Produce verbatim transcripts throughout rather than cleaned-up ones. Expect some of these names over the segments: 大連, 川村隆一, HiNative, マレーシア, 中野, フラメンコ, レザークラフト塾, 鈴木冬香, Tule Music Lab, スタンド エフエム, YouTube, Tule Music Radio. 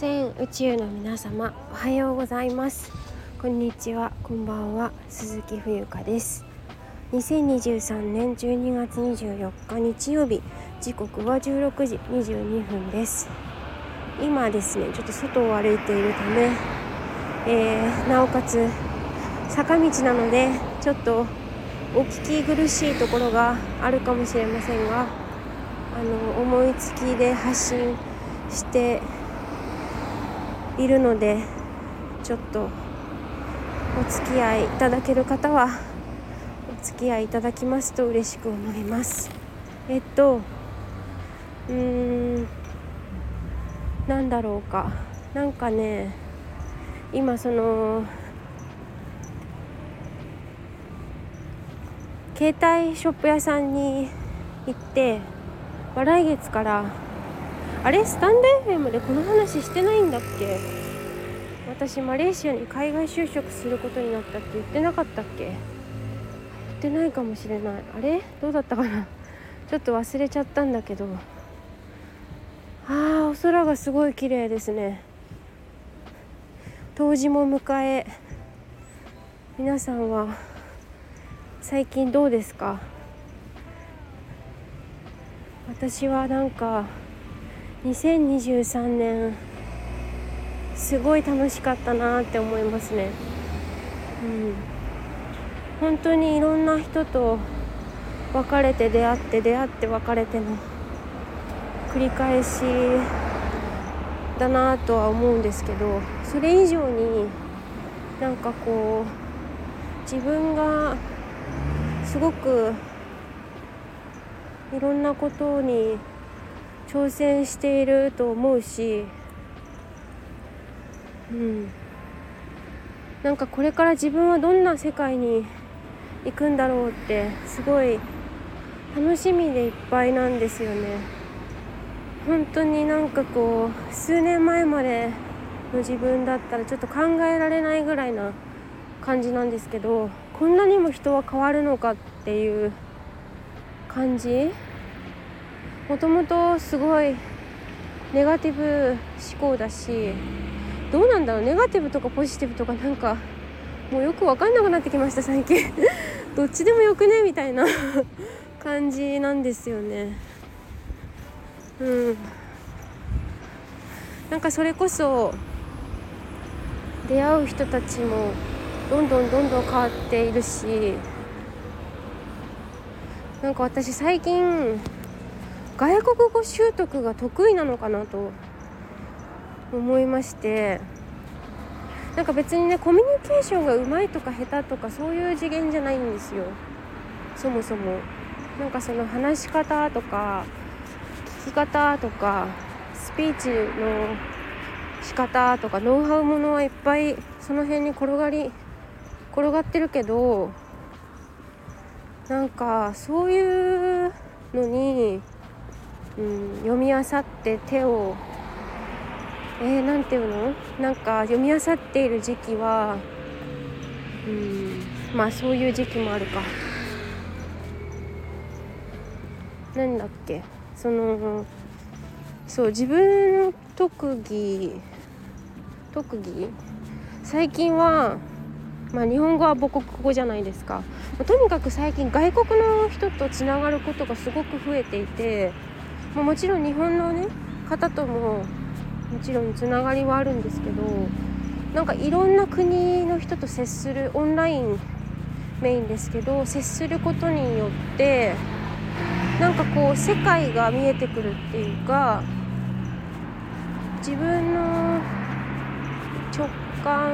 全宇宙の皆様、おはようございます。こんにちは、こんばんは。鈴木冬香です。にせんにじゅうさんねんじゅうにがつにじゅうよっか日曜日、時刻はじゅうろくじにじゅうにふんです。今ですね、ちょっと外を歩いているため、えー、なおかつ坂道なのでちょっとお聞き苦しいところがあるかもしれませんが、あの思いつきで発信しているので、ちょっとお付き合いいただける方はお付き合いいただきますと嬉しく思います。えっとうーんなんだろうかなんかね今その携帯ショップ屋さんに行って、まあ、来月からあれスタンド エフエム でこの話してないんだっけ、私マレーシアに海外就職することになったって言ってなかったっけ、言ってないかもしれない。あれどうだったかな、ちょっと忘れちゃったんだけど、ああお空がすごい綺麗ですね。冬至も迎え、皆さんは最近どうですか？私はなんかにせんにじゅうさんねんすごい楽しかったなって思いますね、うん、本当にいろんな人と別れて出会って出会って別れての繰り返しだなとは思うんですけど、それ以上になんかこう自分がすごくいろんなことに挑戦していると思うし、うん、なんかこれから自分はどんな世界に行くんだろうってすごい楽しみでいっぱいなんですよね。本当になんかこう数年前までの自分だったらちょっと考えられないぐらいな感じなんですけど、こんなにも人は変わるのかっていう感じ。もともとすごいネガティブ思考だし、どうなんだろう、ネガティブとかポジティブとかなんかもうよく分かんなくなってきました最近どっちでもよくねみたいな感じなんですよね。うん、なんかそれこそ出会う人たちもどんどんどんどん変わっているし、なんか私最近外国語習得が得意なのかなと思いまして、なんか別にねコミュニケーションが上手いとか下手とかそういう次元じゃないんですよ、そもそも。なんかその話し方とか聞き方とかスピーチの仕方とかノウハウものはいっぱいその辺に転がり転がってるけど、なんかそういうのに、うん、読み漁って手をえー、なんていうのなんか読み漁っている時期は、うん、まあそういう時期もあるか、なんだっけそのそう自分の特技特技最近はまあ、日本語は母国語じゃないですか。とにかく最近外国の人とつながることがすごく増えていて、まあ、もちろん日本の、ね、方とももちろんつながりはあるんですけど、なんかいろんな国の人と接する、オンラインメインですけど接することによってなんかこう世界が見えてくるっていうか、自分の直感、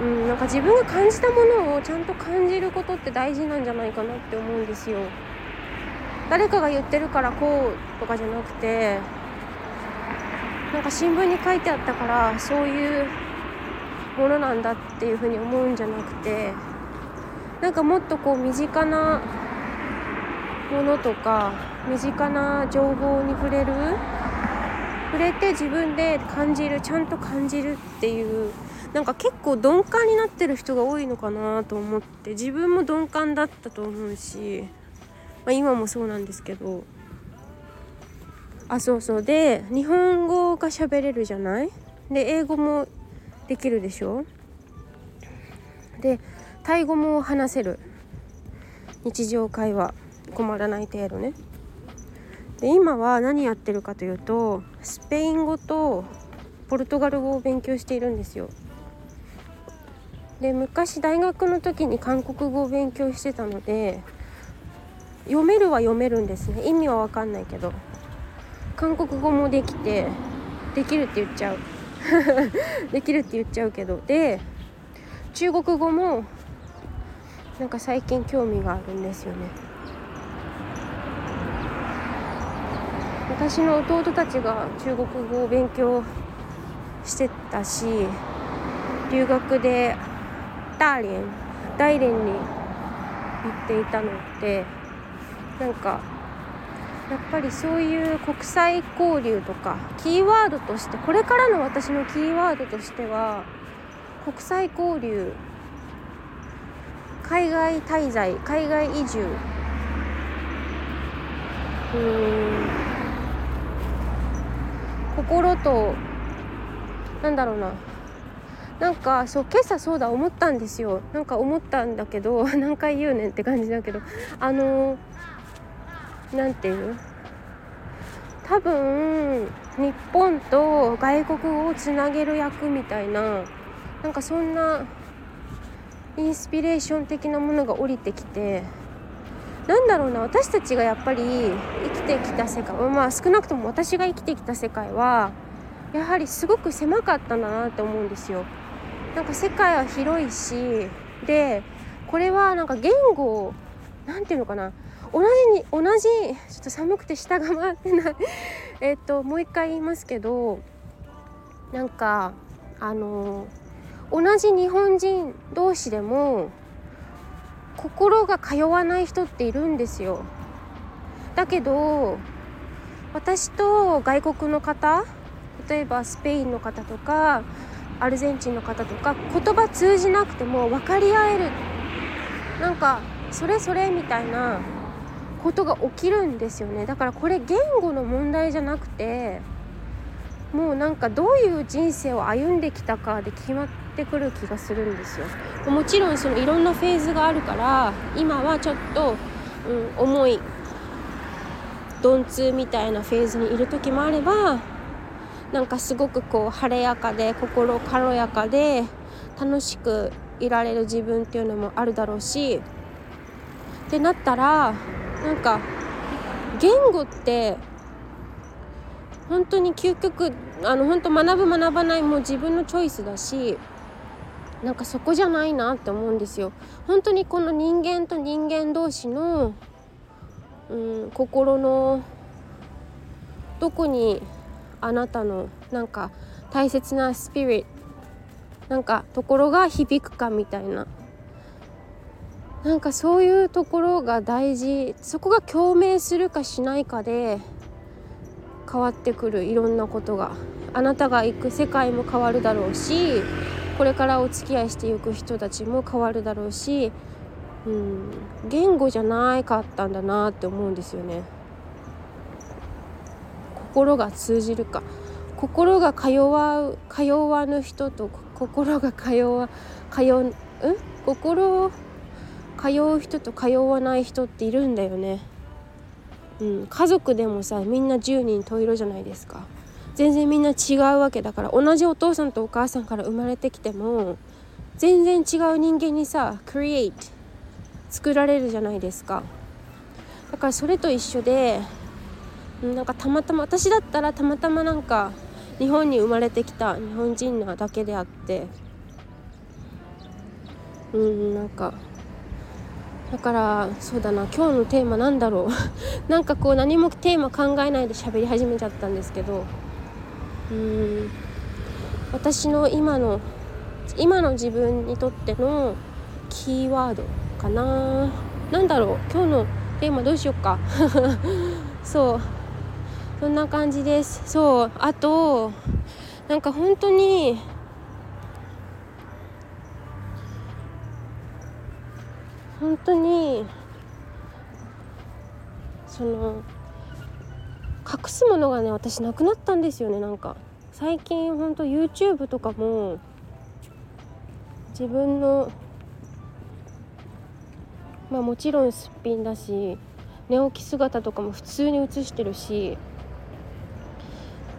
うん、なんか自分が感じたものをちゃんと感じることって大事なんじゃないかなって思うんですよ。誰かが言ってるからこうとかじゃなくて、なんか新聞に書いてあったからそういうものなんだっていうふうに思うんじゃなくて、なんかもっとこう身近なものとか身近な情報に触れる触れて自分で感じる、ちゃんと感じるっていう、なんか結構鈍感になってる人が多いのかなと思って、自分も鈍感だったと思うし、まあ、今もそうなんですけど、あ、そうそうで日本語が喋れるじゃないで英語もできるでしょでタイ語も話せる日常会話困らない程度ねで今は何やってるかというとスペイン語とポルトガル語を勉強しているんですよで昔大学の時に韓国語を勉強してたので読めるは読めるんですね意味は分かんないけど韓国語もできてできるって言っちゃうできるって言っちゃうけどで中国語もなんか最近興味があるんですよね私の弟たちが中国語を勉強してたし留学で大連、大連に行っていたのってなんかやっぱりそういう国際交流とかキーワードとしてこれからの私のキーワードとしては国際交流海外滞在海外移住うーん心となんだろうななんかそう今朝そうだ思ったんですよなんか思ったんだけど何回言うねんって感じだけどあのなんていう多分日本と外国をつなげる役みたいななんかそんなインスピレーション的なものが降りてきてなんだろうな私たちがやっぱり生きてきた世界まあ少なくとも私が生きてきた世界はやはりすごく狭かったんだなって思うんですよなんか世界は広いしでこれはなんか言語なんていうのかな同じに同じちょっと寒くて下が回ってないえっともう一回言いますけどなんかあの同じ日本人同士でも心が通わない人っているんですよだけど私と外国の方例えばスペインの方とかアルゼンチンの方とか言葉通じなくても分かり合えるなんかそれそれみたいなことが起きるんですよねだからこれ言語の問題じゃなくてもうなんかどういう人生を歩んできたかで決まってくる気がするんですよもちろんそのいろんなフェーズがあるから今はちょっと、うん、重い鈍痛みたいなフェーズにいる時もあればなんかすごくこう晴れやかで心軽やかで楽しくいられる自分っていうのもあるだろうしってなったらなんか言語って本当に究極あの本当学ぶ学ばないもう自分のチョイスだしなんかそこじゃないなって思うんですよ本当にこの人間と人間同士の、うん、心のどこにあなたのなんか大切なスピリットなんかところが響くかみたいななんかそういうところが大事そこが共鳴するかしないかで変わってくるいろんなことがあなたが行く世界も変わるだろうしこれからお付き合いしていく人たちも変わるだろうし、うん、言語じゃなかったんだなって思うんですよね心が通じるか心が通わう通わぬ人と心が通わ通うん心通う人と通わない人っているんだよね、うん、家族でもさみんなじゅうにん十色じゃないですか全然みんな違うわけだから同じお父さんとお母さんから生まれてきても全然違う人間にさクリエイト作られるじゃないですかだからそれと一緒でなんかたまたま私だったらたまたまなんか日本に生まれてきた日本人なだけであってうんなんかだからそうだな今日のテーマなんだろうなんかこう何もテーマ考えないで喋り始めちゃったんですけどうーん私の今の今の自分にとってのキーワードかななんだろう今日のテーマどうしよっかそうそんな感じですそうあとなんか本当に本当にその隠すものがね、私なくなったんですよね。なんか最近ほんと YouTube とかも自分のまあもちろんすっぴんだし、寝起き姿とかも普通に映してるし、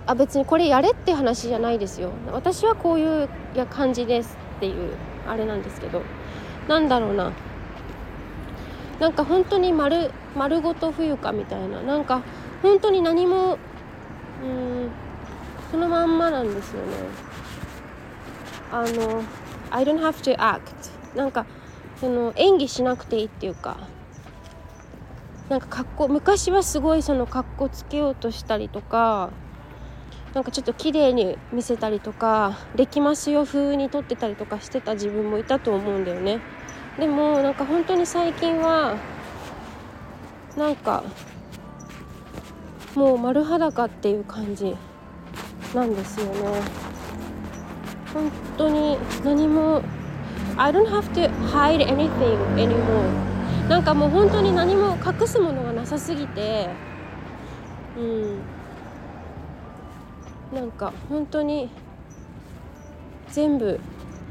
あ、別にこれやれって話じゃないですよ。私はこういう感じですっていうあれなんですけど、なんだろうな、なんか本当に丸、丸ごと冬かみたいな、なんか本当に何も、うーん、そのまんまなんですよね。あの I don't have to act、 なんかその演技しなくていいっていうか、なんか格好、昔はすごいその格好つけようとしたりとか、なんかちょっと綺麗に見せたりとか、できますよ風に撮ってたりとかしてた自分もいたと思うんだよね。でもなんか本当に最近はなんかもう丸裸っていう感じなんですよね。本当に何も I don't have to hide anything anymore、 なんかもう本当に何も隠すものがなさすぎて、うん、なんか本当に全部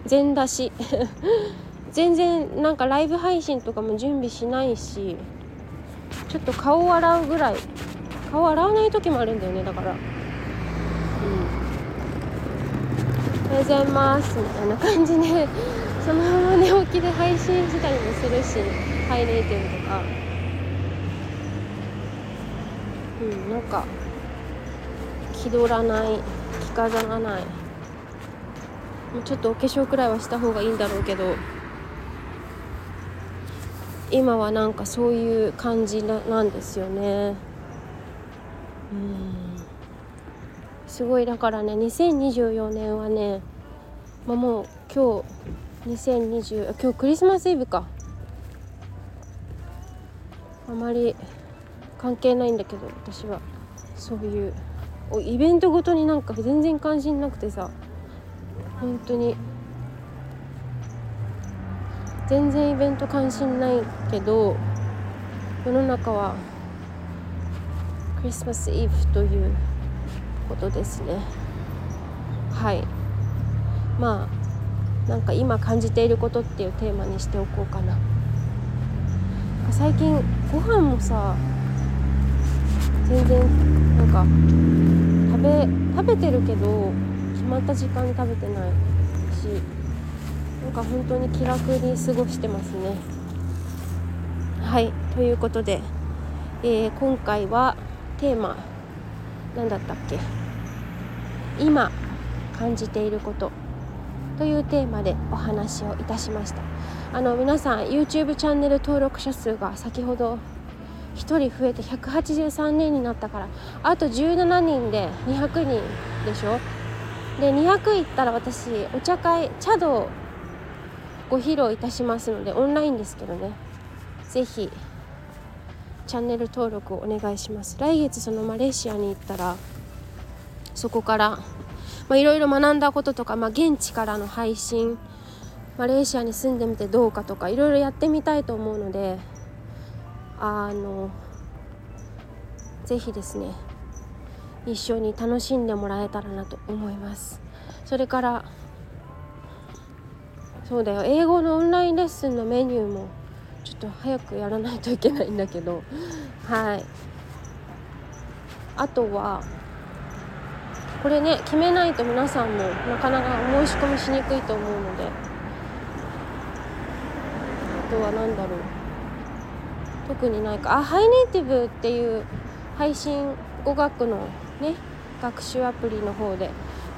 全出し全然なんかライブ配信とかも準備しないし、ちょっと顔を洗うぐらい、顔洗わない時もあるんだよね。だから、うん、おはようございますみたいな感じでそのまま寝起きで配信したりもするし、ハイレーティングとか、うん、なんか気取らない、着飾らない、ちょっとお化粧くらいはした方がいいんだろうけど、今はなんかそういう感じなんですよね。うん、すごい。だからね、にせんにじゅうよねんはね、まあ、もう今日にせんにじゅう、今日クリスマスイブか、あまり関係ないんだけど、私はそういうイベントごとになんか全然関心なくてさ、本当に全然イベント関心ないけど、世の中はクリスマスイブということですね。はい、まあなんか今感じていることっていうテーマにしておこうかな。最近ご飯もさ、全然なんか食べ、食べてるけど決まった時間に食べてないし、なんか本当に気楽に過ごしてますね。はい、ということで、えー、今回はテーマ何だったっけ、今感じていることというテーマでお話をいたしました。あの皆さん YouTube チャンネル登録者数が先ほどひとり増えてひゃくはちじゅうさんにんになったから、あとじゅうしちにんでにひゃくにんでしょ。でにひゃくいったら私お茶会、茶道をご披露いたしますので、オンラインですけどね、ぜひチャンネル登録をお願いします。来月そのマレーシアに行ったら、そこからいろいろ学んだこととか、まあ、現地からの配信、マレーシアに住んでみてどうかとか、いろいろやってみたいと思うので、あのぜひですね、一緒に楽しんでもらえたらなと思います。それからそうだよ、英語のオンラインレッスンのメニューもちょっと早くやらないといけないんだけど、はい、あとはこれね、決めないと皆さんもなかなか申し込みしにくいと思うので、あとはなんだろう、特にないか。あ、ハイネイティブっていう配信語学のね、学習アプリの方で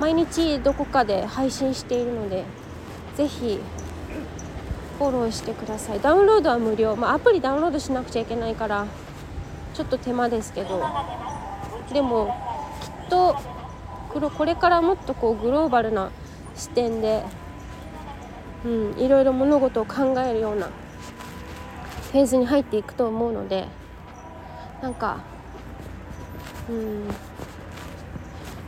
毎日どこかで配信しているので、ぜひフォローしてください。ダウンロードは無料、まあ、アプリダウンロードしなくちゃいけないからちょっと手間ですけど、でもきっとこれからもっとこうグローバルな視点で、うん、いろいろ物事を考えるようなフェーズに入っていくと思うので、なんか、うん、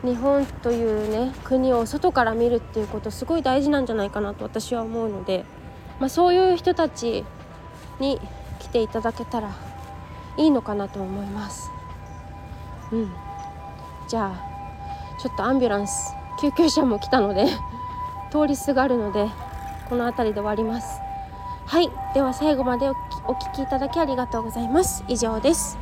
日本というね国を外から見るっていうことすごい大事なんじゃないかなと私は思うので、まあ、そういう人たちに来ていただけたらいいのかなと思います。うん。じゃあちょっとアンビュランス救急車も来たので通りすがるのでこの辺りで終わります。はい、では最後までお聞きいただきありがとうございます。以上です。